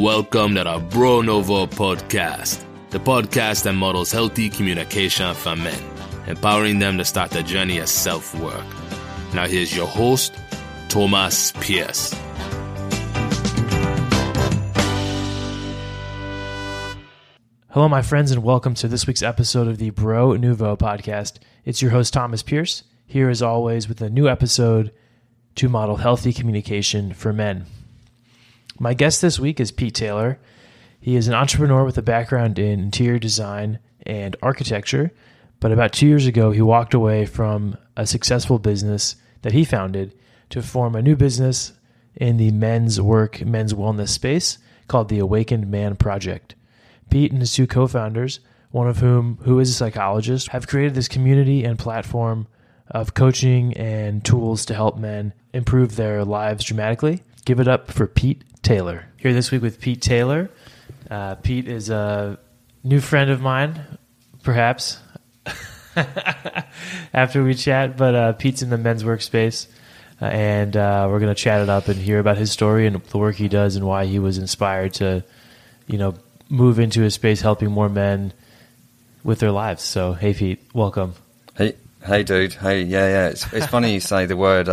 and welcome to the Bro Nouveau Podcast, the podcast that models healthy communication for men, empowering them to start the journey of self-work. Now here's your host, Thomas Pierce. Hello, my friends, and welcome to this week's episode of the Bro Nouveau Podcast. It's your host, Thomas Pierce, here as always with a new episode to model healthy communication for men. My guest this week is Pete Taylor. He is an entrepreneur with a background in interior design and architecture, but about 2 years ago, he walked away from a successful business that he founded to form a new business in the men's wellness space called the Awakened Man Project. Pete and his two co-founders, one of whom, who is a psychologist, have created this community and platform of coaching and tools to help men improve their lives dramatically. Give it up for Pete Taylor. Here this week with Pete Taylor. Pete is a new friend of mine, perhaps, after we chat, but Pete's in the men's workspace, and we're going to chat it up and hear about his story and the work he does and why he was inspired to, move into his space helping more men with their lives. So, hey, Pete, welcome. Hey, dude. Hey, yeah. It's funny you say the word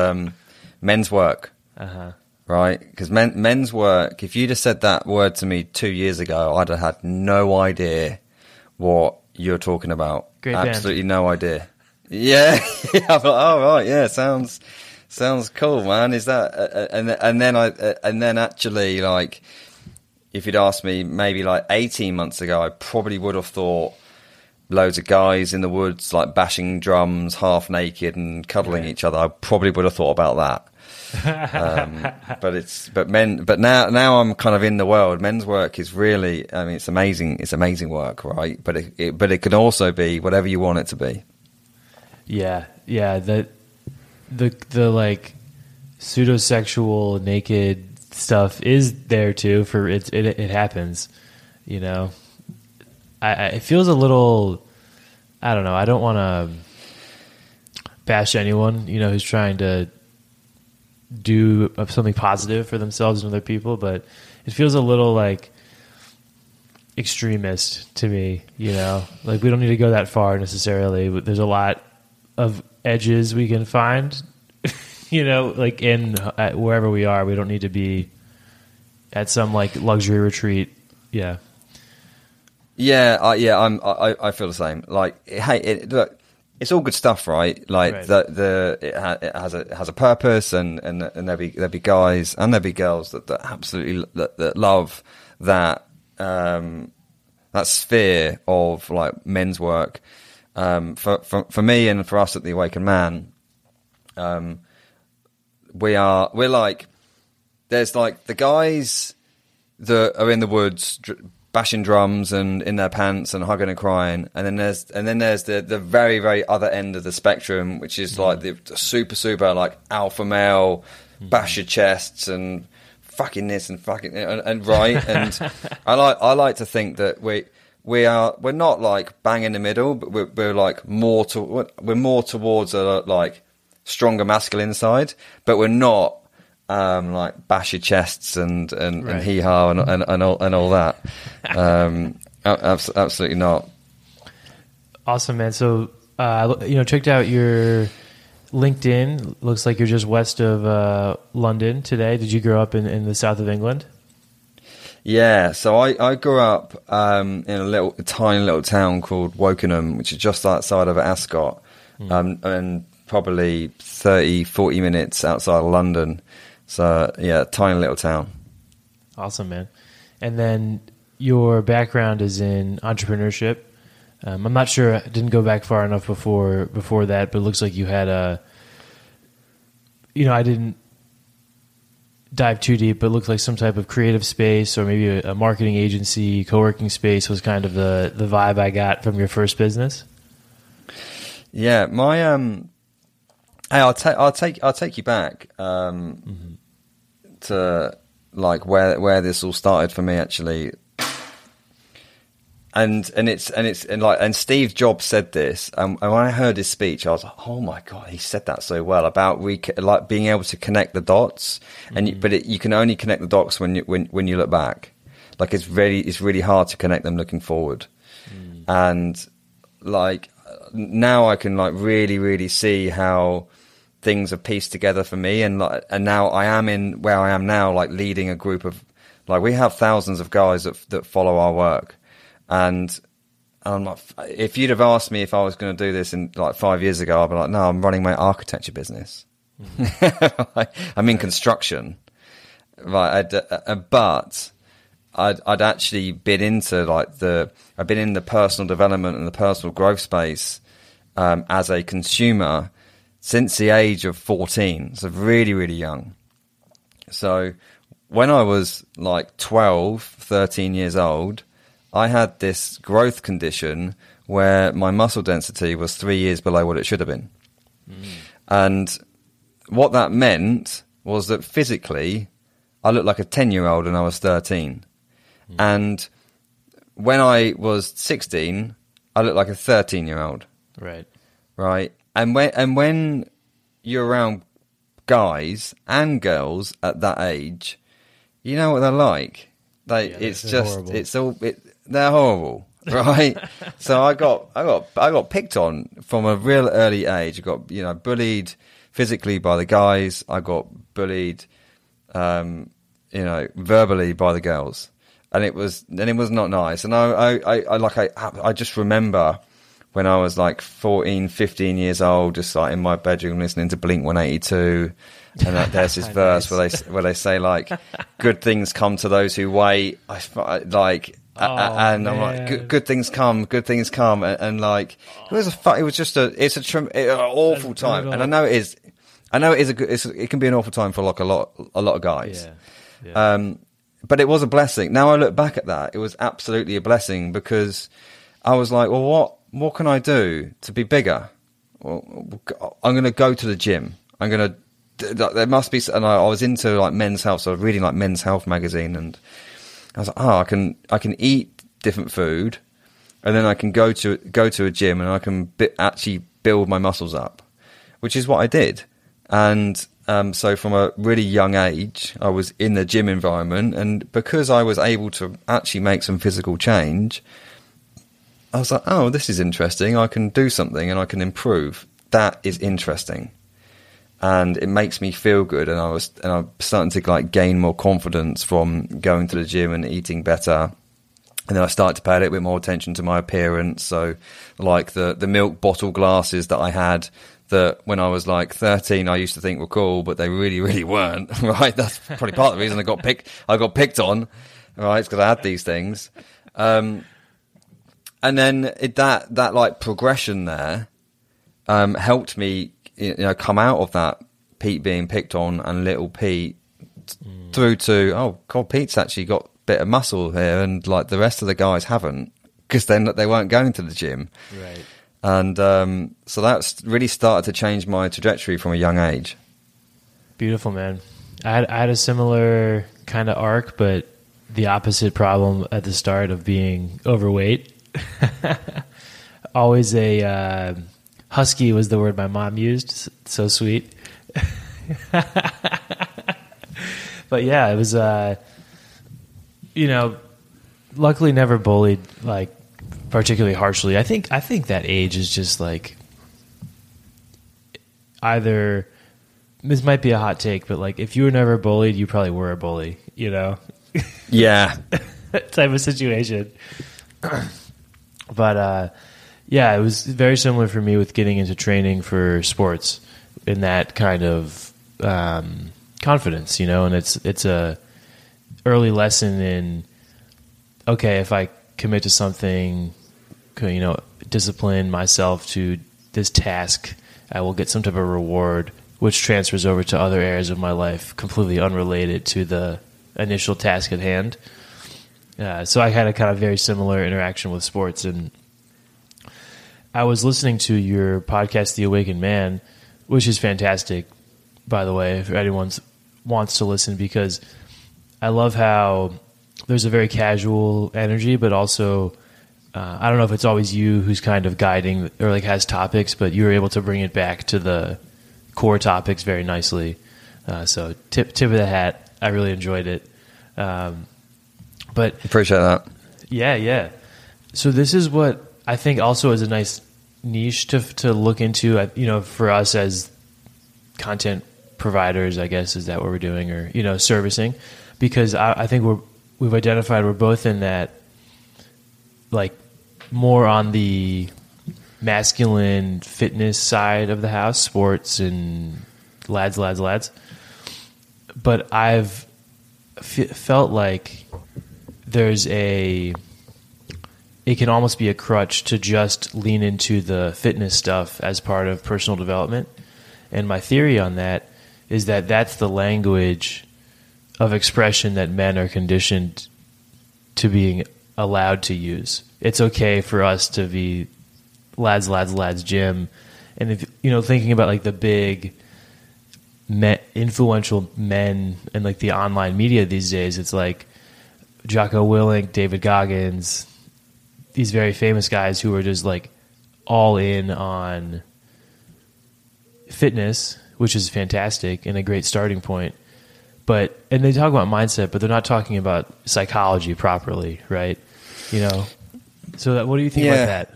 men's work. Uh-huh. Right? Because men's work, if you'd have said that word to me 2 years ago, I'd have had no idea what you're talking about. Great band. Absolutely no idea. Yeah. I thought, oh, right, yeah, sounds cool, man. Is that and then actually, like, if you'd asked me maybe like 18 months ago, I probably would have thought loads of guys in the woods, like bashing drums, half naked and cuddling each other. I probably would have thought about that. But now I'm kind of in the world. Men's work is really, I mean, it's amazing. It's amazing work, right? But it can also be whatever you want it to be. Yeah. The like pseudosexual naked stuff is there too. For it happens, It feels a little, I don't know. I don't want to bash anyone, who's trying to do something positive for themselves and other people, but it feels a little like extremist to me, like we don't need to go that far necessarily, but there's a lot of edges we can find, like wherever we are, we don't need to be at some like luxury retreat. I feel the same. Like, hey, look, it's all good stuff, right? Like right. It has a purpose, and there'll be guys and there'll be girls that absolutely that love that sphere of like men's work. For me and for us at the Awakened Man, we're like, there's like the guys that are in the woods bashing drums and in their pants and hugging and crying, and then there's the very, very other end of the spectrum, which is like the super, super like alpha male, bash your chests and fucking this and fucking and right. And I like to think that we're not like bang in the middle, but we're like more towards a like stronger masculine side, but we're not like bash your chests and, right. and hee ha and all that. Absolutely not. Awesome, man. So checked out your LinkedIn. Looks like you're just west of London today. Did you grow up in the south of England? Yeah. So I grew up in a tiny little town called Wokingham, which is just outside of Ascot, and probably 30-40 minutes outside of London. So, yeah, tiny little town. Awesome, man. And then your background is in entrepreneurship. I'm not sure, I didn't go back far enough before that, but it looks like you had I didn't dive too deep, but it looked like some type of creative space or maybe a marketing agency, co-working space was kind of the vibe I got from your first business. Yeah, my... Hey, I'll take you back to like where this all started for me actually, and Steve Jobs said this, and when I heard his speech, I was like, oh my god, he said that so well about like being able to connect the dots, and you can only connect the dots when you look back, Like, it's really hard to connect them looking forward. Mm. And like now I can like really see how things are pieced together for me. And like, and now I am in where I am now, like leading a group of, like, we have thousands of guys that follow our work. And I'm like, if you'd have asked me if I was going to do this in like 5 years ago, I'd be like, no, I'm running my architecture business. Mm-hmm. Like, I'm in construction, right? But I'd actually been into like I've been in the personal development and the personal growth space as a consumer since the age of 14, so really young. So when I was like 12, 13 years old, I had this growth condition where my muscle density was 3 years below what it should have been. Mm. And what that meant was that physically I looked like a 10-year-old and I was 13. Mm. And when I was 16, I looked like a 13-year-old. Right. And when you're around guys and girls at that age, you know what they're like. They're horrible, right? So I got picked on from a real early age. I got, you know, bullied physically by the guys. I got bullied, you know, verbally by the girls, and it was not nice. And I just remember when I was like 14, 15 years old, just like in my bedroom listening to Blink 182. And like, there's this verse where they say like, good things come to those who wait. I'm like, good things come, and like, it was just an awful time. Brutal. And it can be an awful time for like a lot of guys. Yeah. Yeah. But it was a blessing. Now I look back at that, it was absolutely a blessing because I was like, well, what can I do to be bigger? Well, I'm going to go to the gym. There must be, and I was into like men's health, so I was reading like Men's Health magazine, and I was like, I can eat different food, and then I can go to a gym, and I can actually build my muscles up, which is what I did. And so from a really young age, I was in the gym environment, and because I was able to actually make some physical change, I was like, oh, this is interesting. I can do something, and I can improve. That is interesting. And it makes me feel good, and I'm starting to like gain more confidence from going to the gym and eating better. And then I start to pay a little bit more attention to my appearance. So like the milk bottle glasses that I had, that when I was like 13 I used to think were cool, but they really weren't, right? That's probably part of the reason I got picked on, right? It's because I had these things. And then that like progression there helped me, you know, come out of that Pete being picked on and little Pete through to, oh God, Pete's actually got a bit of muscle here, and like the rest of the guys haven't, because then they weren't going to the gym. Right. And so that's really started to change my trajectory from a young age. Beautiful, man. I had a similar kind of arc, but the opposite problem at the start of being overweight. Always a... husky was the word my mom used. So sweet. But yeah, it was, you know, luckily never bullied like particularly harshly. I think that age is just like either, this might be a hot take, but like if you were never bullied, you probably were a bully, you know? Yeah. Type of situation. But, yeah, it was very similar for me with getting into training for sports in that kind of confidence, you know, and it's a early lesson in, okay, if I commit to something, you know, discipline myself to this task, I will get some type of reward, which transfers over to other areas of my life completely unrelated to the initial task at hand. So I had a kind of very similar interaction with sports, and I was listening to your podcast, The Awakened Man, which is fantastic, by the way, if anyone wants to listen, because I love how there's a very casual energy, but also, I don't know if it's always you who's kind of guiding or like has topics, but you're able to bring it back to the core topics very nicely. So tip of the hat. I really enjoyed it. But appreciate that. Yeah, yeah. So this is what I think also is a nice niche to look into, you know, for us as content providers, I guess, is that what we're doing, or, you know, servicing, because I think we've identified we're both in that, like, more on the masculine fitness side of the house, sports and lads. But I've felt like there's it can almost be a crutch to just lean into the fitness stuff as part of personal development. And my theory on that is that that's the language of expression that men are conditioned to being allowed to use. It's okay for us to be lads gym. And if, you know, thinking about like the big influential men and like the online media these days, it's like Jocko Willink, David Goggins, these very famous guys who are just like all in on fitness, which is fantastic and a great starting point. But, and they talk about mindset, but they're not talking about psychology properly, right? You know? So that, what do you think about that?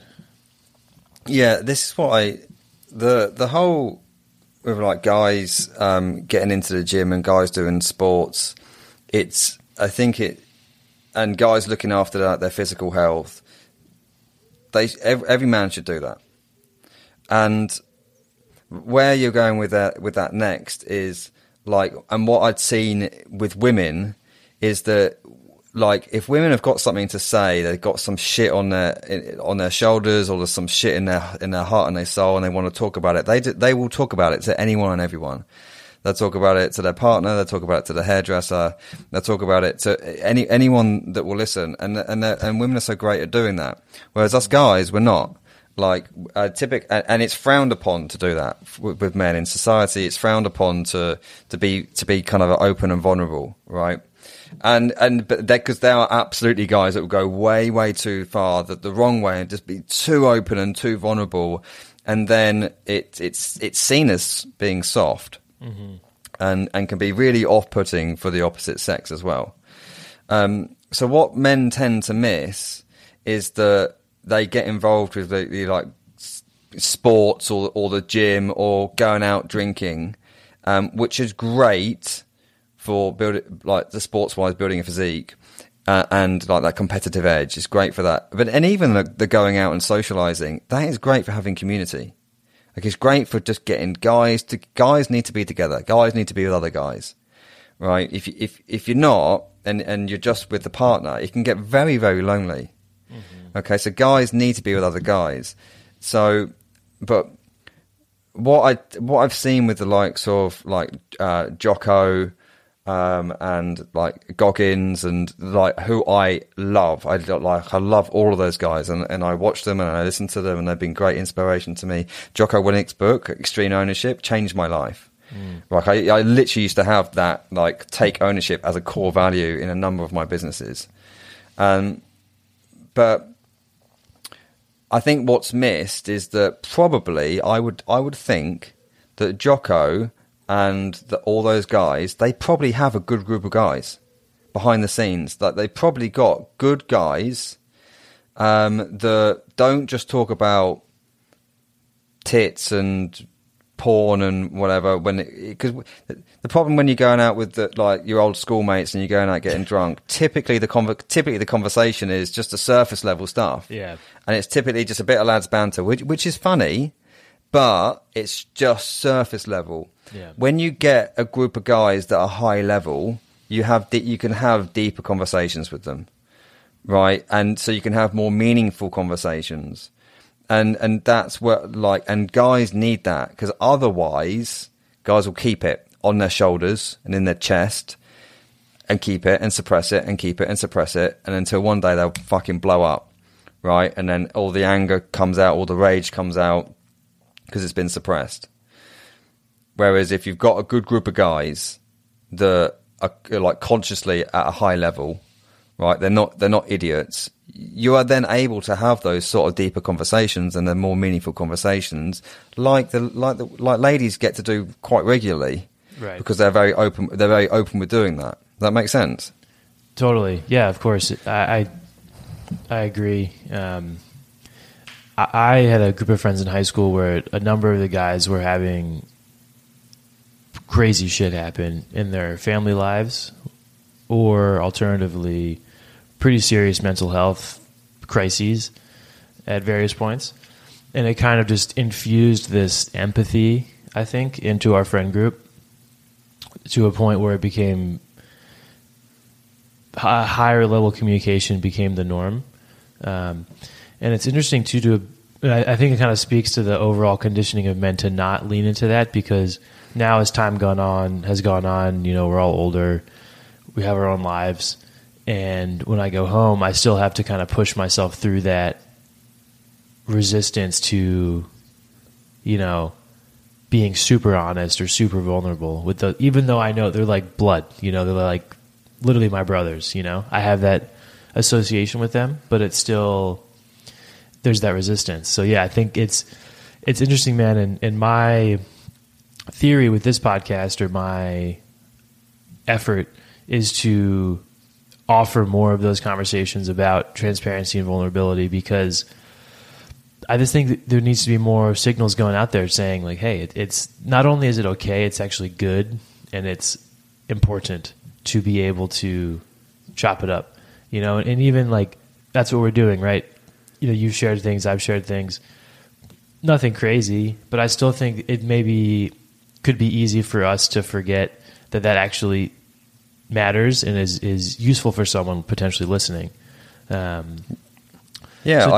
Yeah, this is what the whole with like guys getting into the gym and guys doing sports, and guys looking after their physical health, every man should do that. And where you're going with that next is like, and what I'd seen with women is that, like, if women have got something to say, they've got some shit on their shoulders, or there's some shit in their heart and their soul, and they want to talk about it, they will talk about it to anyone and everyone. They'll talk about it to their partner. They'll talk about it to the hairdresser. They'll talk about it to anyone that will listen. And women are so great at doing that, whereas us guys, we're not. Like, and it's frowned upon to do that with men in society. It's frowned upon to be kind of open and vulnerable, right? But because there are absolutely guys that will go way too far the wrong way and just be too open and too vulnerable, and then it's seen as being soft. Mm-hmm. And can be really off-putting for the opposite sex as well. So what men tend to miss is that they get involved with the like sports or the gym or going out drinking, which is great for building, like, the sports-wise, building a physique and like that competitive edge is great for that. But and even the going out and socializing, that is great for having community. Like, it's great for just getting guys need to be together. Guys need to be with other guys, right? If you're not, and you're just with the partner, it can get very, very lonely. Mm-hmm. Okay. So guys need to be with other guys. So, but what I've seen with the likes of like, Jocko, and like Goggins, and like, who I love all of those guys, and I watch them and I listen to them, and they've been great inspiration to me. Jocko Willink's book, Extreme Ownership, changed my life. Mm. Like, I literally used to have that, like, take ownership as a core value in a number of my businesses. But I think what's missed is that probably I would think that Jocko and all those guys, they probably have a good group of guys behind the scenes. Like, they probably got good guys that don't just talk about tits and porn and whatever. Because the problem when you're going out with like your old schoolmates and you're going out getting drunk, typically the conversation is just the surface level stuff. Yeah, and it's typically just a bit of lads banter, which is funny, but it's just surface level. Yeah. When you get a group of guys that are high level, you can have deeper conversations with them, right? And so you can have more meaningful conversations, and that's what, like, and guys need that, because otherwise guys will keep it on their shoulders and in their chest, and keep it and suppress it and keep it and suppress it, and until one day they'll fucking blow up, right? And then all the anger comes out, all the rage comes out, because it's been suppressed. Whereas if you've got a good group of guys that are, like, consciously at a high level, right? They're not idiots. You are then able to have those sort of deeper conversations, and they're more meaningful conversations, like ladies get to do quite regularly, right? Because they're very open with doing that. Does that make sense? Totally. Yeah, of course. I agree. I had a group of friends in high school where a number of the guys were having crazy shit happen in their family lives, or alternatively pretty serious mental health crises at various points. And it kind of just infused this empathy, I think, into our friend group to a point where it became a higher level communication became the norm. And it's interesting too, I think it kind of speaks to the overall conditioning of men to not lean into that, because now as time has gone on, you know, we're all older, we have our own lives. And when I go home, I still have to kind of push myself through that resistance to, you know, being super honest or super vulnerable with even though I know they're like blood, you know, they're like literally my brothers, you know, I have that association with them, but it's still, there's that resistance. So yeah, I think it's interesting, man. And my theory with this podcast, or my effort, is to offer more of those conversations about transparency and vulnerability, because I just think that there needs to be more signals going out there saying like, hey, it's not only is it okay, it's actually good, and it's important to be able to chop it up, you know. And even like, that's what we're doing, right? You know, you've shared things, I've shared things, nothing crazy, but I still think it maybe could be easy for us to forget that actually matters and is useful for someone potentially listening. I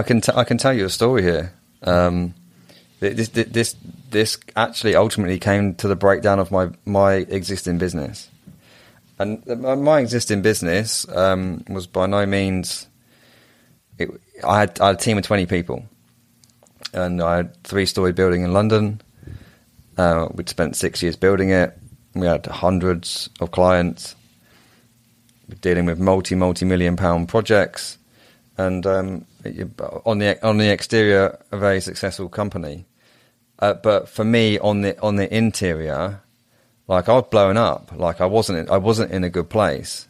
can tell you a story here. This actually ultimately came to the breakdown of my existing business, and my existing business was by no means. I had a team of 20 people, and I had a 3-story building in London. We'd spent 6 years building it. We had hundreds of clients. Dealing with multi-million-pound projects, and on the exterior, a very successful company. But for me, on the interior, like, I was blown up. Like, I wasn't in a good place,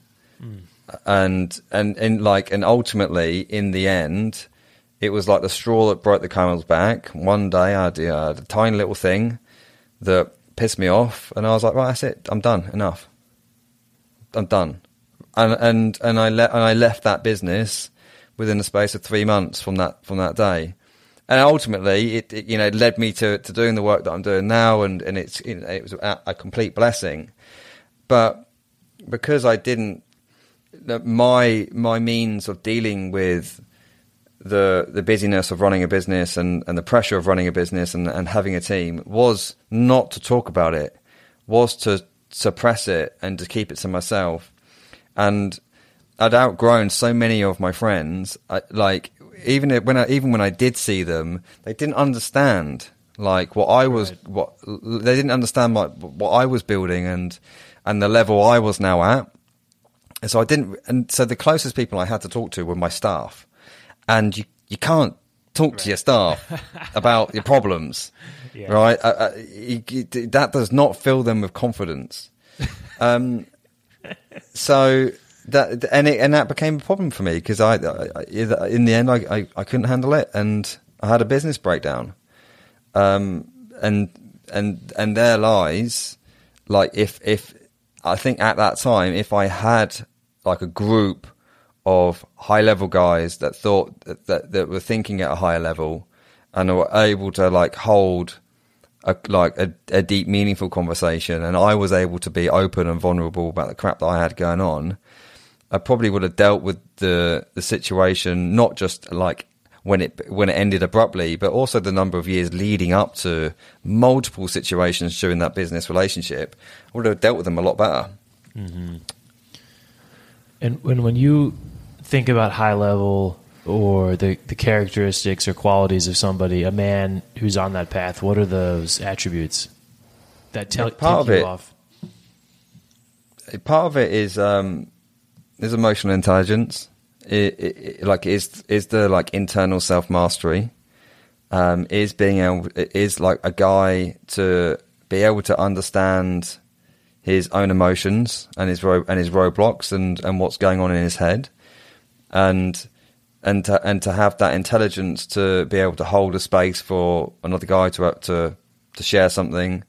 and ultimately, in the end, it was like the straw that broke the camel's back. One day, I had a tiny little thing that pissed me off, and I was like, right, that's it. I'm done. Enough. I'm done. And I left that business within the space of 3 months from that day, and ultimately it led me to doing the work that I'm doing now, and it's, you know, it was a complete blessing. But because I didn't, my means of dealing with the busyness of running a business and the pressure of running a business and having a team was not to talk about it, was to suppress it and to keep it to myself. And I'd outgrown so many of my friends. Even when I did see them, they didn't understand like what I was. Right. They didn't understand what I was building and the level I was now at. And so I didn't. And so the closest people I had to talk to were my staff. And you can't talk to your staff about your problems, right? That does not fill them with confidence. So that and that became a problem for me, because I in the end I couldn't handle it, and I had a business breakdown, and there lies, like, if I think at that time, if I had like a group of high level guys that thought that were thinking at a higher level and were able to like hold a deep, meaningful conversation, and I was able to be open and vulnerable about the crap that I had going on, I probably would have dealt with the situation, not just like when it ended abruptly, but also the number of years leading up to multiple situations during that business relationship. I would have dealt with them a lot better. Mm-hmm. And when you think about high level, or the characteristics or qualities of somebody, a man who's on that path, what are those attributes that take you off? Part of it is emotional intelligence. It is the internal self mastery. Is being able, it is like a guy to be able to understand his own emotions and his roadblocks and what's going on in his head, and to have that intelligence to be able to hold a space for another guy to share something,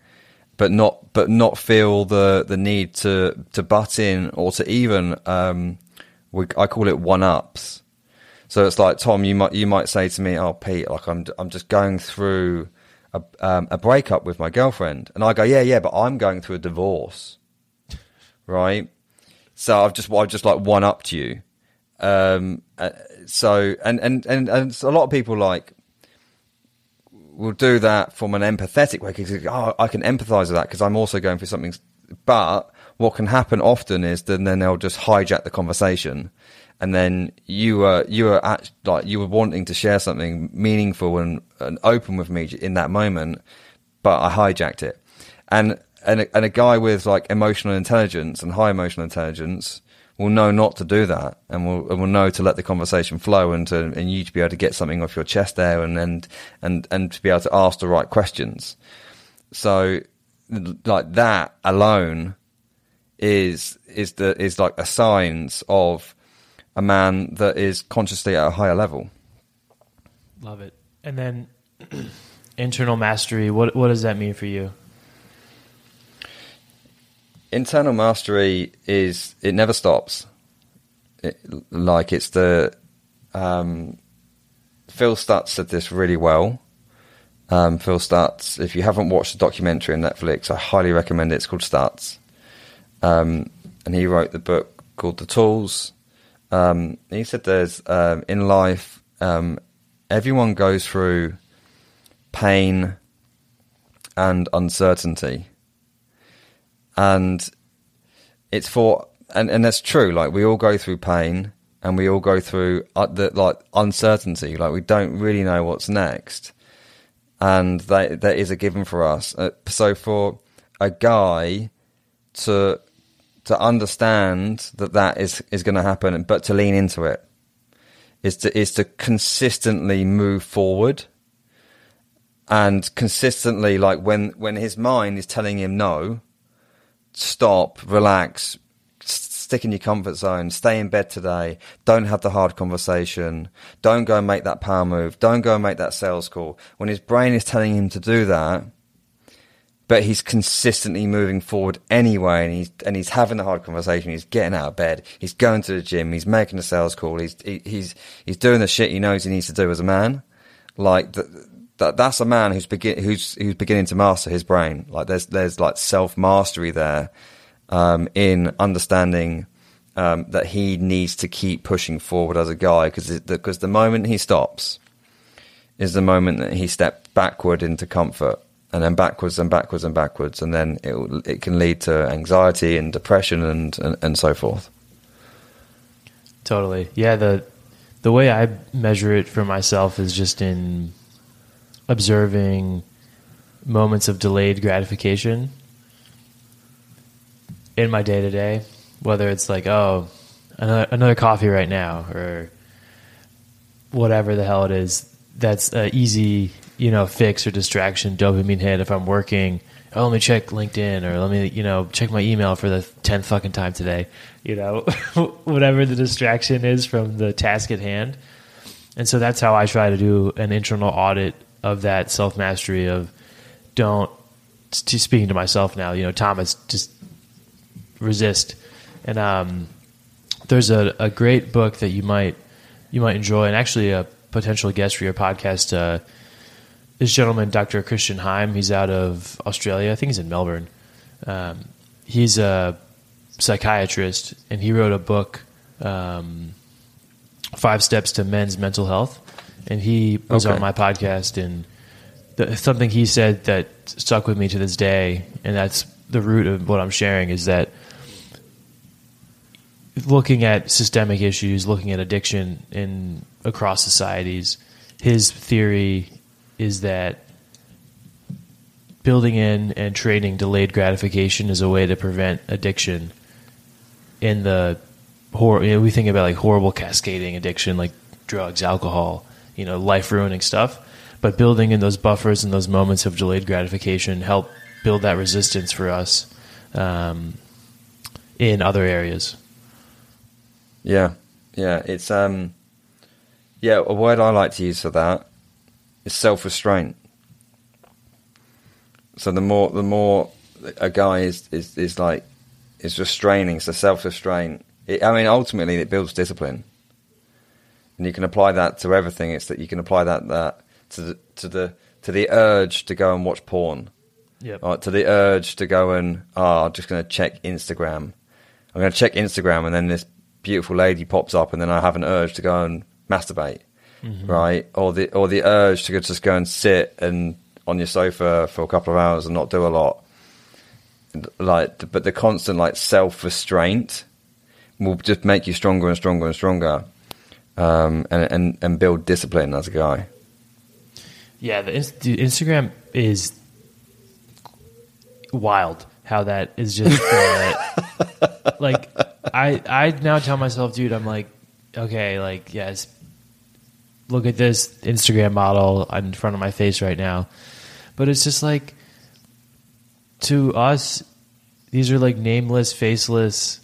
but not feel the need to butt in or to even I call it one-ups. So it's like, Tom, you might say to me, "Oh, Pete, like I'm just going through a breakup with my girlfriend," and I go, "Yeah, but I'm going through a divorce, right? So I've just like one-upped you." So and a lot of people like will do that from an empathetic way, because I can empathize with that because I'm also going through something. But what can happen often is then they'll just hijack the conversation, and then you were wanting to share something meaningful and open with me in that moment, but I hijacked it. And a guy with like emotional intelligence and high emotional intelligence will know not to do that, and will know to let the conversation flow, and you to be able to get something off your chest there, and to be able to ask the right questions. So like that alone is like a signs of a man that is consciously at a higher level. Love it. And then internal mastery, what does that mean for you? Internal mastery is, it never stops. It's the Phil Stutz said this really well. Phil Stutz, if you haven't watched the documentary on Netflix, I highly recommend it. It's called Stutz. And he wrote the book called The Tools. He said there's, in life, everyone goes through pain and uncertainty. And it's for, and that's true. Like, we all go through pain, and we all go through uncertainty. Like, we don't really know what's next, and that is a given for us. So for a guy to understand that is going to happen, but to lean into it is to consistently move forward, and consistently, like when his mind is telling him no. Stop, relax, stick in your comfort zone, stay in bed today, don't have the hard conversation, don't go and make that power move, don't go and make that sales call. When his brain is telling him to do that, but he's consistently moving forward anyway, and he's having the hard conversation, he's getting out of bed, he's going to the gym, he's making a sales call, he's doing the shit he knows he needs to do as a man. Like, that's a man who's beginning to master his brain. Like, there's like self mastery there, in understanding that he needs to keep pushing forward as a guy, because the moment he stops is the moment that he stepped backward into comfort, and then backwards, and then it can lead to anxiety and depression and so forth. Totally, yeah. The way I measure it for myself is just in observing moments of delayed gratification in my day-to-day, whether it's like, oh, another coffee right now, or whatever the hell it is that's an easy fix or distraction, dopamine hit. If I'm working, oh, let me check LinkedIn, or let me check my email for the 10th fucking time today, whatever the distraction is from the task at hand. And so that's how I try to do an internal audit of that self-mastery of speaking to myself now, Thomas, just resist. And there's a great book that you might enjoy, and actually a potential guest for your podcast, this gentleman, Dr. Christian Heim. He's out of Australia. I think he's in Melbourne. He's a psychiatrist, and he wrote a book, 5 Steps to Men's Mental Health. And he was on my podcast, and something he said that stuck with me to this day, and that's the root of what I'm sharing, is that looking at systemic issues, looking at addiction across societies, his theory is that building in and training delayed gratification is a way to prevent addiction. In the we think about like horrible cascading addiction, like drugs, alcohol, life-ruining stuff. But building in those buffers and those moments of delayed gratification help build that resistance for us in other areas. Yeah. It's a word I like to use for that is self-restraint. So the more a guy is restraining, so self-restraint. Ultimately, it builds discipline, and you can apply that to everything. It's that you can apply that to the urge to go and watch porn, or to the urge to go and I'm just going to check Instagram. I'm going to check Instagram, and then this beautiful lady pops up, and then I have an urge to go and masturbate, right? Or the urge to just go and sit and on your sofa for a couple of hours and not do a lot. But the constant self-restraint will just make you stronger and stronger and stronger, and build discipline as a guy. Yeah, the Instagram is wild. How that is just I now tell myself, dude, I'm yes, look at this Instagram model in front of my face right now, but it's just to us, these are nameless, faceless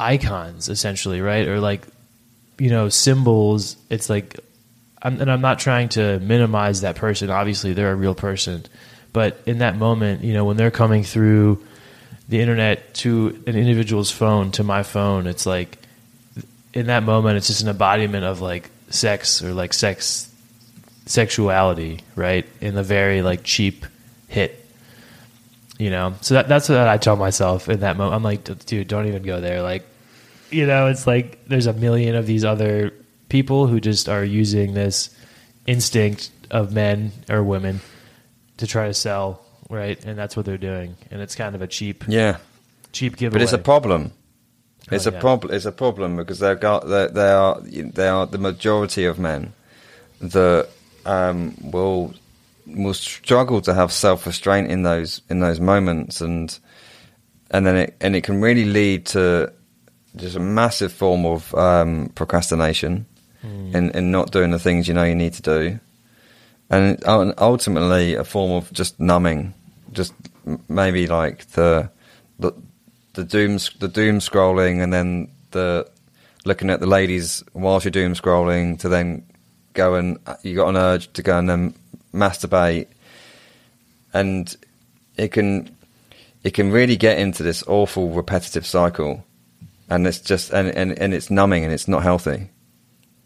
icons, essentially, right? Or symbols. It's I'm not trying to minimize that person. Obviously, they're a real person, but in that moment, when they're coming through the internet to an individual's phone, to my phone, it's in that moment, it's just an embodiment of sex or sexuality, right? In a very cheap hit. So that's what I tell myself in that moment. I'm dude, don't even go there. It's there's a million of these other people who just are using this instinct of men or women to try to sell, right? And that's what they're doing. And it's kind of a cheap giveaway. But it's a problem. It's a problem because they are the majority of men that will struggle to have self-restraint in those moments, and then it can really lead to just a massive form of procrastination and not doing the things you need to do, and ultimately a form of just numbing, just maybe the doom scrolling, and then the looking at the ladies whilst you're doom scrolling, to then go and you got an urge to go and then masturbate, and it can really get into this awful repetitive cycle, and it's just and it's numbing and it's not healthy.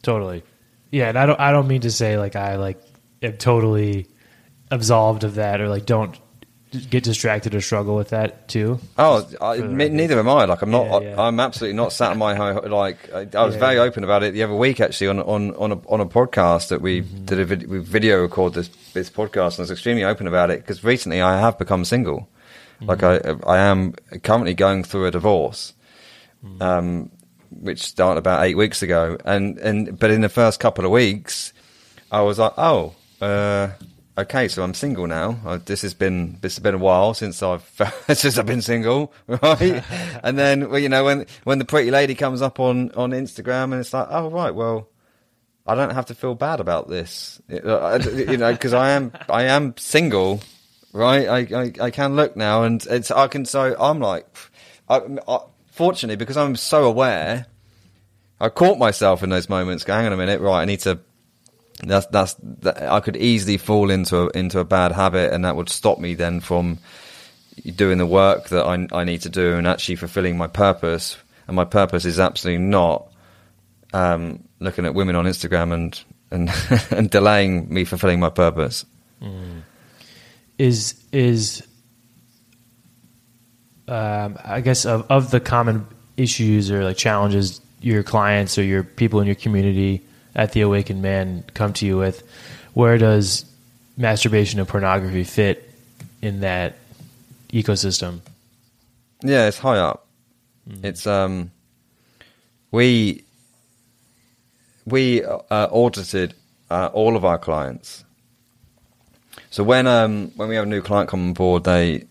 Totally, yeah. And I don't mean to say I am totally absolved of that, or don't get distracted or struggle with that too. Oh, neither am I. I'm not. Yeah. I'm absolutely not sat in my home. I was very open about it the other week, actually, on a podcast that we did. We video record this podcast, and I was extremely open about it because recently I have become single. I am currently going through a divorce, which started about 8 weeks ago, but in the first couple of weeks, I was like, oh. Okay, so I'm single now. This has been a while since I've been single, right? And then, when the pretty lady comes up on Instagram, and it's oh right, well, I don't have to feel bad about this, because I am single, right? I can look now, and it's I can. So I'm fortunately, because I'm so aware, I caught myself in those moments. Go, hang on a minute, right? I need to. I could easily fall into a bad habit, and that would stop me then from doing the work that I need to do and actually fulfilling my purpose. And my purpose is absolutely not looking at women on Instagram and and delaying me fulfilling my purpose. I guess of the common issues or challenges your clients or your people in your community at the Awakened Man come to you with, where does masturbation and pornography fit in that ecosystem? Yeah, it's high up. It's we audited all of our clients. So when we have a new client come on board, they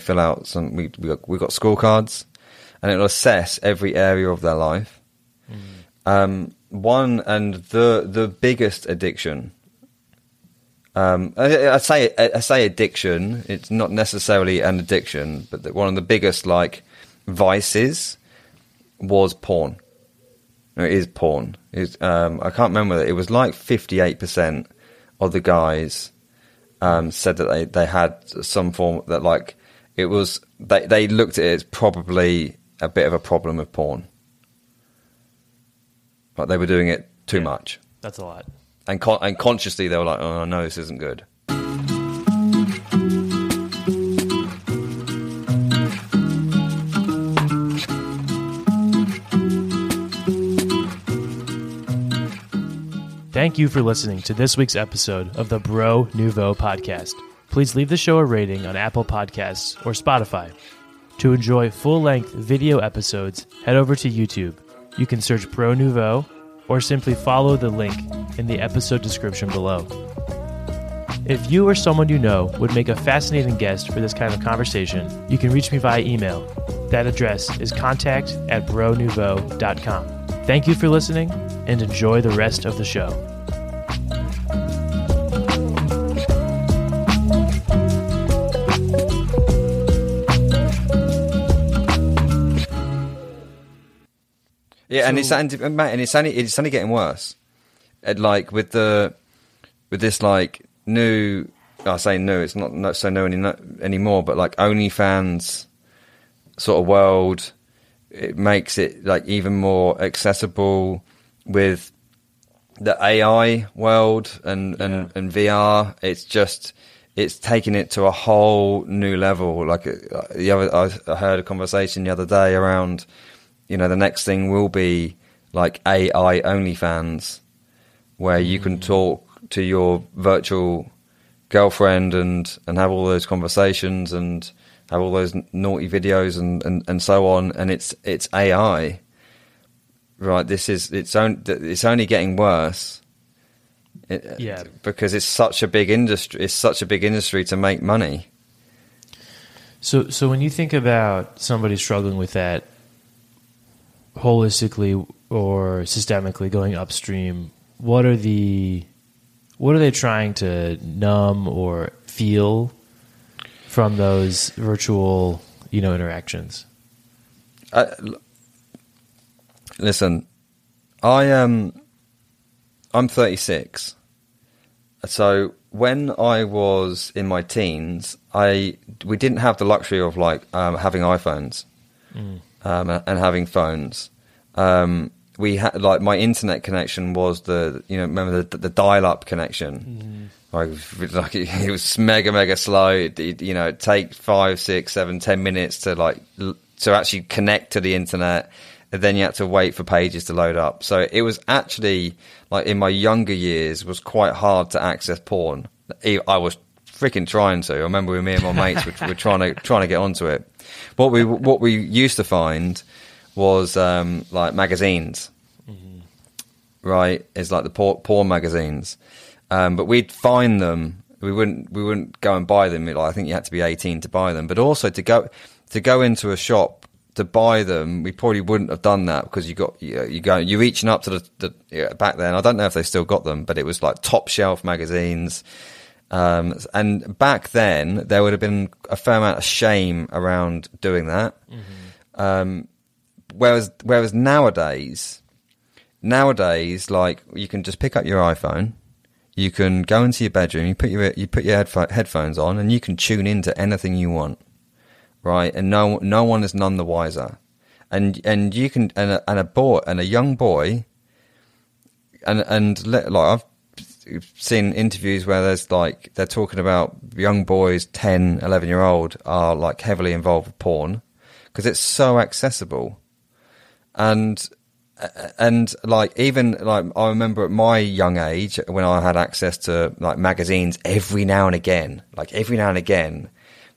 fill out some. We got scorecards, and it'll assess every area of their life. One and the biggest addiction I say addiction. It's not necessarily an addiction, but one of the biggest vices was porn. No, it is porn. It's, I can't remember. It was 58% of the guys said that they had some form that it was. They looked at it as probably a bit of a problem with porn. Like they were doing it too much. That's a lot. And consciously they were like, oh, no, this isn't good. Thank you for listening to this week's episode of the Bro Nouveau Podcast. Please leave the show a rating on Apple Podcasts or Spotify. To enjoy full-length video episodes, head over to YouTube. You can search Bro Nouveau or simply follow the link in the episode description below. If you or someone you know would make a fascinating guest for this kind of conversation, you can reach me via email. That address is contact@bronouveau.com. Thank you for listening, and enjoy the rest of the show. Yeah, and it's only getting worse. And with this new, I say new, it's not so new anymore, but OnlyFans sort of world, it makes it even more accessible with the AI world and VR. It's taking it to a whole new level. I heard a conversation the other day around, the next thing will be AI OnlyFans, where you can talk to your virtual girlfriend and have all those conversations and have all those naughty videos and so on. And it's AI, right? It's only getting worse. Because it's such a big industry. It's such a big industry to make money. So when you think about somebody struggling with that, holistically or systemically going upstream, what are they trying to numb or feel from those virtual, interactions? Listen, I'm 36. So when I was in my teens, we didn't have the luxury of having iPhones. And having phones, we had my internet connection was remember the dial-up connection, it was mega slow. It take 5, 6, 7, 10 minutes to to actually connect to the internet, and then you had to wait for pages to load up. So it was actually in my younger years was quite hard to access porn. I was freaking trying to. I remember me and my mates were trying to get onto it. What we used to find was magazines, right? It's the porn magazines, but we'd find them. We wouldn't go and buy them. I think you had to be 18 to buy them, but also to go into a shop to buy them, we probably wouldn't have done that because you reaching up to the back then. I don't know if they still got them, but it was top shelf magazines. And back then, there would have been a fair amount of shame around doing that. Mm-hmm. Whereas nowadays, you can just pick up your iPhone, you can go into your bedroom, you put your headphones on, and you can tune into anything you want, right? And no one is none the wiser. And you can a young boy, I've seen interviews where there's they're talking about young boys, 10, 11-year-old are heavily involved with porn because it's so accessible. And I remember at my young age when I had access to magazines every now and again,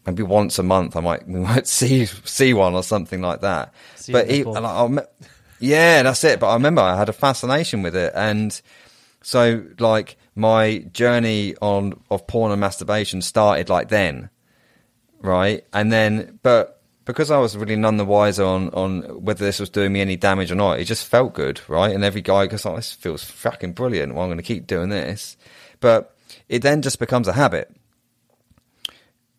maybe once a month, we might see one or something like that. That's it. But I remember I had a fascination with it. And so, my journey of porn and masturbation started then, right? And then, but because I was really none the wiser on whether this was doing me any damage or not, it just felt good, right? And every guy goes, "Oh, this feels fucking brilliant. Well, I'm going to keep doing this." But it then just becomes a habit.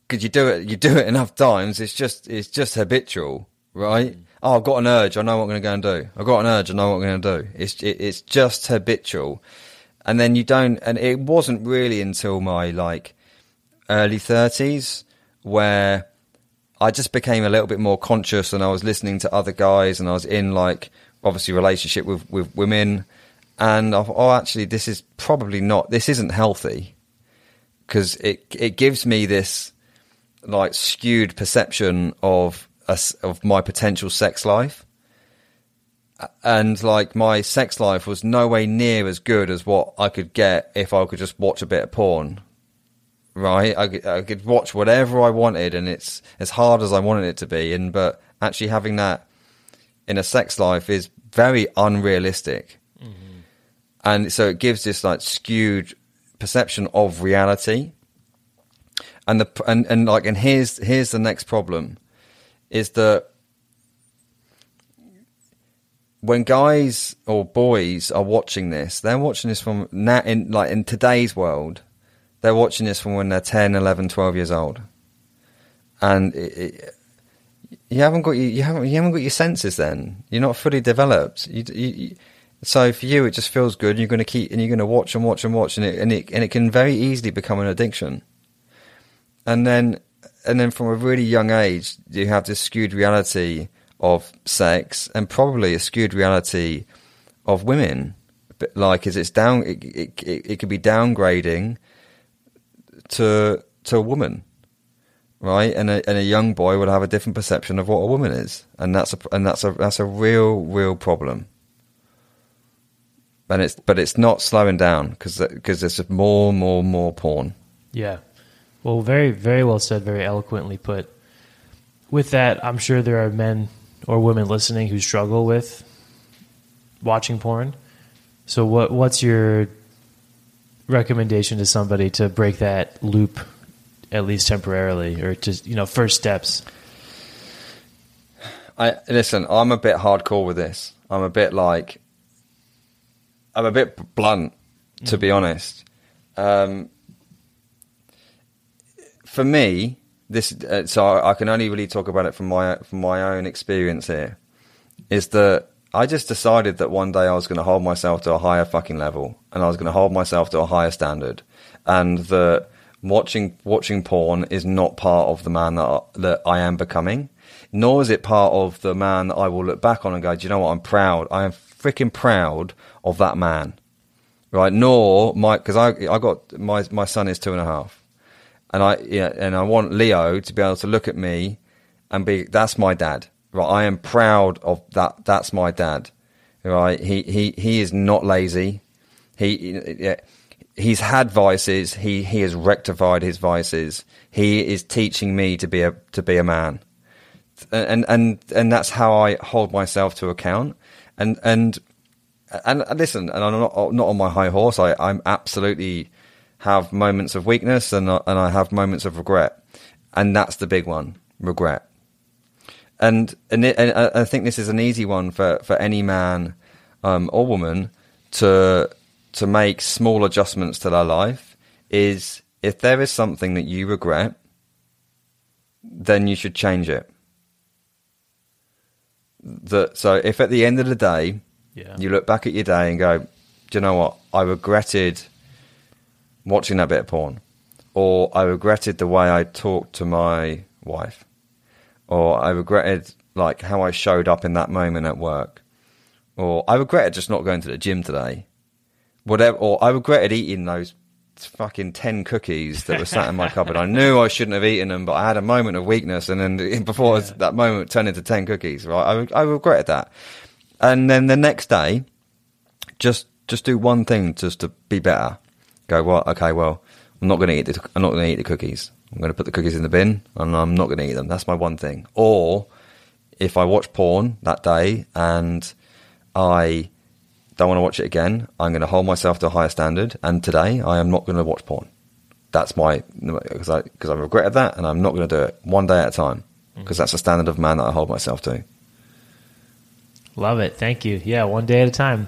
Because you do it enough times, it's just habitual, right? Mm. Oh, I've got an urge, I know what I'm going to go and do. I've got an urge, I know what I'm going to do. It's just habitual. And then you don't, and it wasn't really until my early 30s where I just became a little bit more conscious, and I was listening to other guys, and I was in obviously relationship with women, and I thought, oh, actually this isn't healthy, because it gives me this skewed perception of my potential sex life. And my sex life was no way near as good as what I could get if I could just watch a bit of porn, right? I could watch whatever I wanted, and it's as hard as I wanted it to be. But actually having that in a sex life is very unrealistic. Mm-hmm. And so it gives this skewed perception of reality. And here's the next problem, is that when guys or boys are watching this, they're watching this from now, in today's world, they're watching this from when they're 10, 11, 12 years old, and you haven't got your senses then. You're not fully developed. So for you, it just feels good. You're going to keep and you're going to watch and watch and watch, and it can very easily become an addiction. And then from a really young age, you have this skewed reality of sex, and probably a skewed reality of women, it could be downgrading to a woman, right? And a young boy would have a different perception of what a woman is, and that's a real problem. And it's not slowing down, because there's just more porn. Yeah, well, very very well said, very eloquently put. With that, I'm sure there are men or women listening who struggle with watching porn. So what's your recommendation to somebody to break that loop, at least temporarily, or just first steps? I'm a bit hardcore with this. I'm a bit blunt, to be honest. For me, this so I can only really talk about it from my own experience here, is that I just decided that one day I was going to hold myself to a higher fucking level, and I was going to hold myself to a higher standard, and that watching porn is not part of the man that I am becoming, nor is it part of the man that I will look back on and go, do you know what, I'm proud. I am freaking proud of that man, right? Because my son is 2.5. And I want Leo to be able to look at me and be, that's my dad, right? I am proud of that. That's my dad, right? He is not lazy. He's had vices. He has rectified his vices. He is teaching me to be a man, and that's how I hold myself to account. And listen, and I'm not on my high horse. I'm absolutely have moments of weakness, and I have moments of regret, and that's the big one, regret. And I think this is an easy one for any man or woman to make small adjustments to their life. Is if there is something that you regret, then you should change it. So if at the end of the day, you look back at your day and go, do you know what, I regretted watching that bit of porn, or I regretted the way I talked to my wife, or I regretted how I showed up in that moment at work, or I regretted just not going to the gym today, whatever, or I regretted eating those fucking 10 cookies that were sat in my cupboard. I knew I shouldn't have eaten them, but I had a moment of weakness, and then before that moment turned into 10 cookies, right? I regretted that. And then the next day, just do one thing just to be better. Go, well, okay, well, I'm not going to eat the cookies. I'm going to put the cookies in the bin, and I'm not going to eat them. That's my one thing. Or if I watch porn that day and I don't want to watch it again, I'm going to hold myself to a higher standard. And today I am not going to watch porn. That's because I regretted that, and I'm not going to do it, one day at a time, because that's the standard of man that I hold myself to. Love it. Thank you. Yeah, one day at a time.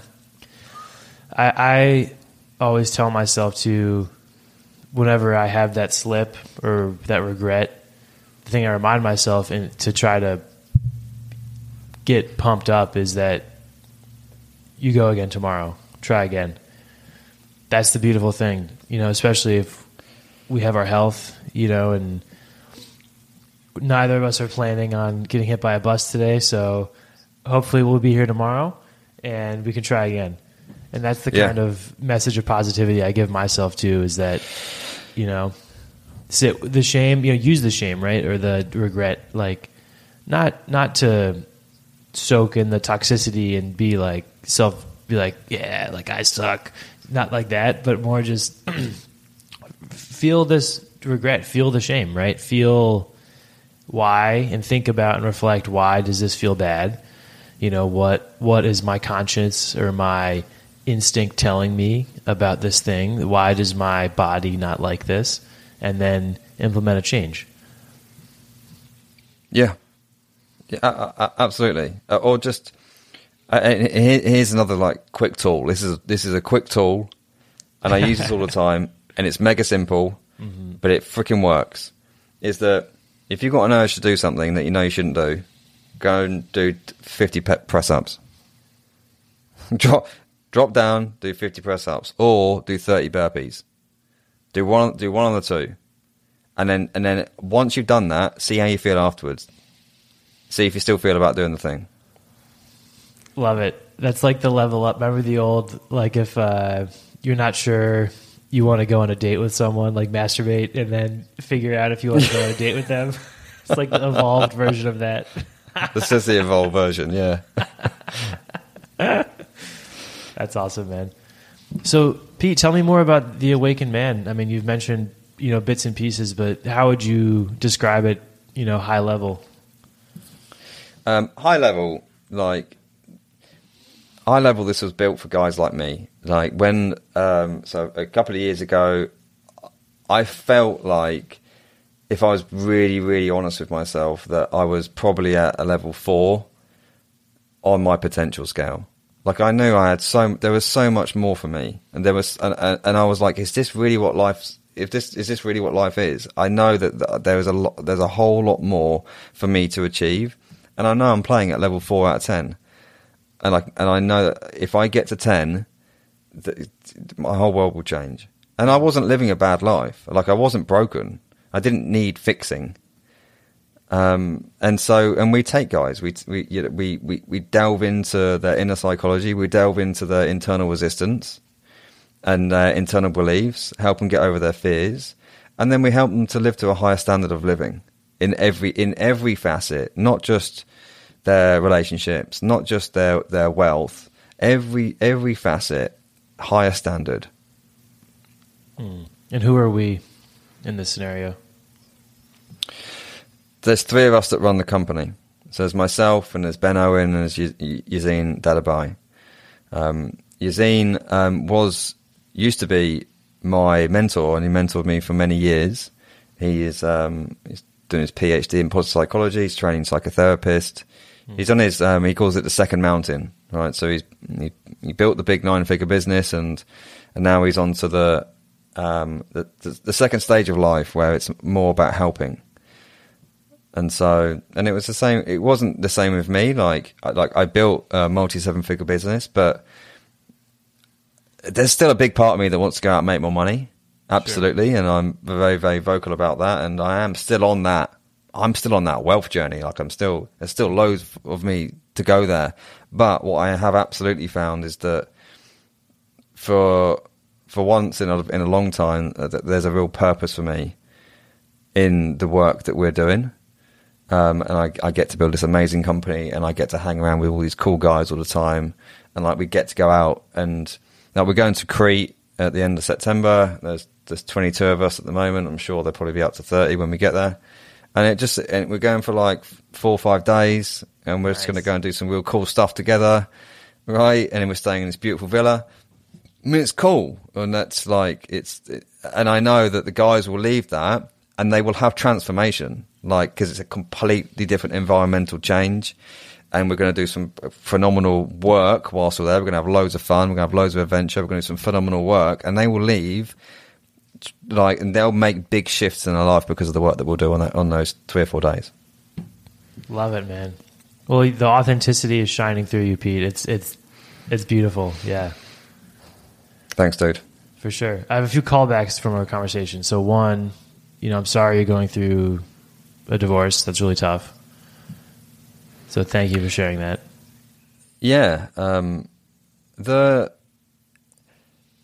I always tell myself to whenever I have that slip or that regret, the thing I remind myself and to try to get pumped up is that you go again tomorrow, try again. That's the beautiful thing, you know, especially if we have our health, you know, and neither of us are planning on getting hit by a bus today. So hopefully we'll be here tomorrow and we can try again. And that's the kind of message of positivity I give myself too, is that, you know, sit the shame, you know, use the shame, right? Or the regret, like not to soak in the toxicity and be like, yeah, like I suck. Not like that, but more just feel this regret, feel the shame, right? Feel why and think about and reflect, why does this feel bad? You know, what is my conscience or my instinct telling me about this thing? Why does my body not like this? And then implement a change. Yeah, absolutely. Or just here's another like quick tool. This is a quick tool, and I use this all the time, and it's mega simple, but it freaking works. Is that if you've got an urge to do something that you know you shouldn't do, go and do 50 press-ups. Drop down, do 50 press-ups, or do 30 burpees. Do one on the two, and then once you've done that, see how you feel afterwards. See if you still feel about doing the thing. Love it. That's like the level up. Remember the old, like if you're not sure you want to go on a date with someone, like masturbate and then figure out if you want to go on a date with them. It's like the evolved version of that. This is the evolved version, yeah. That's awesome, man. So, Pete, tell me more about The Awakened Man. I mean, you've mentioned, you know, bits and pieces, but how would you describe it, you know, high level? High level, this was built for guys like me. Like when, so a couple of years ago, I felt like if I was really, really honest with myself, that I was probably at a level 4 on my potential scale. Like I knew I had there was so much more for me, and there was, and I was like, is this really what life is? I know that there's a whole lot more for me to achieve, and I know I'm playing at level 4 out of 10, and I know that if I get to 10, my whole world will change. And I wasn't living a bad life. Like I wasn't broken. I didn't need fixing. And we take guys, we delve into their inner psychology, we delve into their internal resistance and their internal beliefs, help them get over their fears, and then we help them to live to a higher standard of living in every facet, not just their relationships, not just their wealth, every facet, higher standard. And who are we in this scenario? There's 3 of us that run the company. So there's myself, and there's Ben Owen, and there's Yazine Dadabai. Yazine used to be my mentor, and he mentored me for many years. He is he's doing his PhD in positive psychology. He's a training psychotherapist. He's on his he calls it the second mountain, right? So he built the big 9-figure business, and now he's on to the second stage of life, where it's more about helping. And it was the same. It wasn't the same with me. Like I built a multi 7-figure business, but there's still a big part of me that wants to go out and make more money. Absolutely, sure. And I'm very, very vocal about that. And I am still on that. I'm still on that wealth journey. Like there's still loads of me to go there. But what I have absolutely found is that for once in a long time, that there's a real purpose for me in the work that we're doing. And I get to build this amazing company, and I get to hang around with all these cool guys all the time. And like we get to go out, and now we're going to Crete at the end of September. There's 22 of us at the moment. I'm sure they'll probably be up to 30 when we get there. And we're going for like 4 or 5 days, and we're just going to go and do some real cool stuff together, right? And then we're staying in this beautiful villa. I mean, it's cool, and that's like and I know that the guys will leave that, and they will have transformation. Like, because it's a completely different environmental change, and we're going to do some phenomenal work whilst we're there. We're going to have loads of fun. We're going to have loads of adventure. We're going to do some phenomenal work, and they will leave like, and they'll make big shifts in their life because of the work that we'll do on those 3 or 4 days. Love it, man. Well, the authenticity is shining through you, Pete. It's beautiful. Yeah. Thanks, dude. For sure. I have a few callbacks from our conversation. So one, you know, I'm sorry you're going through a divorce. That's really tough. So thank you for sharing that. Yeah.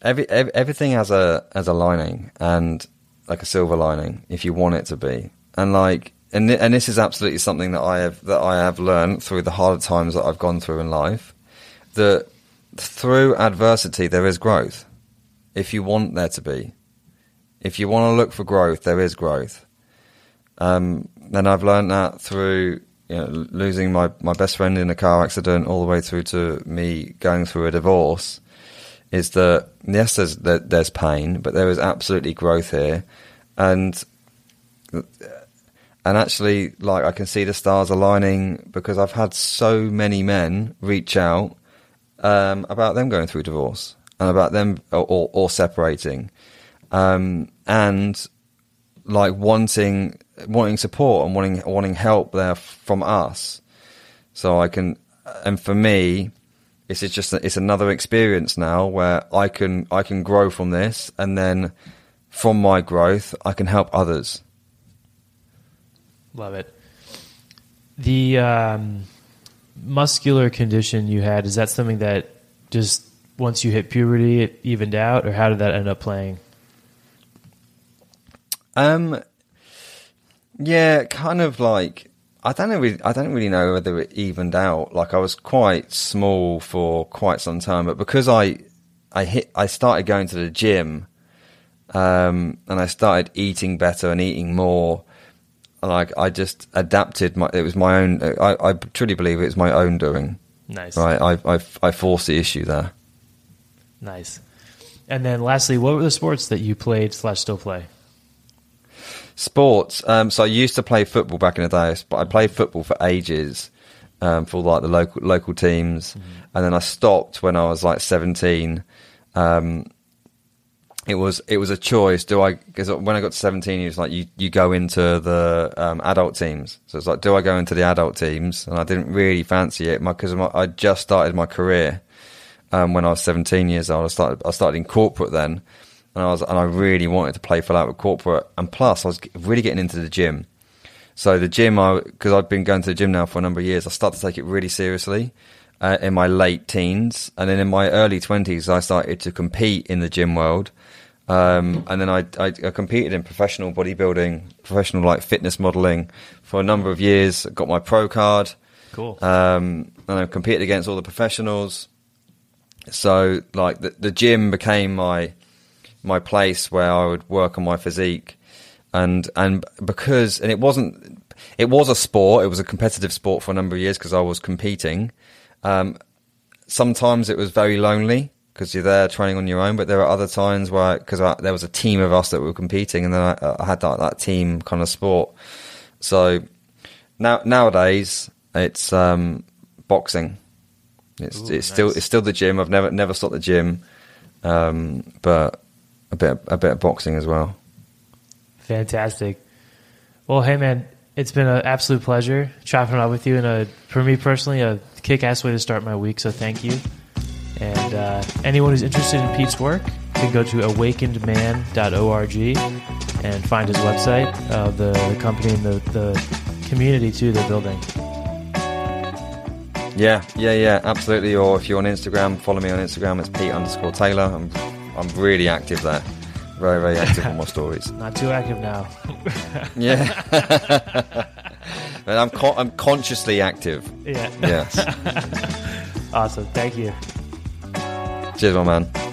Everything has a lining, and like a silver lining if you want it to be. And like, and this is absolutely something that I have learned through the harder times that I've gone through in life, that through adversity there is growth. If you want there to be, if you want to look for growth, there is growth. And I've learned that through, you know, losing my best friend in a car accident, all the way through to me going through a divorce, is that, yes, there's pain, but there is absolutely growth here. And actually, like, I can see the stars aligning because I've had so many men reach out about them going through divorce and about them or separating, and like wanting support and wanting help there from us. So I can, and for me, it's another experience now where I can grow from this, and then from my growth I can help others. Love it. The muscular condition you had, is that something that just once you hit puberty it evened out, or how did that end up playing? Yeah, kind of like, I don't really know whether it evened out. Like, I was quite small for quite some time, but because I started going to the gym, and I started eating better and eating more, like, I just adapted. It was my own. I truly believe it was my own doing. Nice. Right. I forced the issue there. Nice. And then lastly, what were the sports that you played / still play? Sports. So I used to play football back in the day, but I played football for ages, for like the local teams, and then I stopped when I was like 17. It was a choice. Because when I got to 17, it was like you go into the adult teams. So it's like, do I go into the adult teams? And I didn't really fancy it because I just started my career when I was 17 years old. I started in corporate then. And I really wanted to play full out with corporate, and plus I was really getting into the gym. So the gym, because I've been going to the gym now for a number of years, I started to take it really seriously in my late teens, and then in my early 20s I started to compete in the gym world, and then I competed in professional bodybuilding, professional like fitness modelling for a number of years. I got my pro card. Cool. And I competed against all the professionals. So like the gym became my place where I would work on my physique, and it wasn't, it was a sport, it was a competitive sport for a number of years because I was competing. Sometimes it was very lonely because you're there training on your own, but there are other times where, because there was a team of us that were competing, and then I had that team kind of sport. So nowadays it's boxing. It's still the gym. I've never stopped the gym. But a bit of boxing as well. Fantastic. Well, hey man, it's been an absolute pleasure chopping it up with you, and for me personally, a kick-ass way to start my week. So thank you. And anyone who's interested in Pete's work can go to awakenedman.org and find his website of the company and the community too they're building. Yeah, absolutely. Or if you're on Instagram, follow me on Instagram. It's Pete_Taylor. I'm really active there. Very, very active on my stories. Not too active now. Yeah. And I'm consciously active. Yeah. Yes. Awesome. Thank you. Cheers, my man.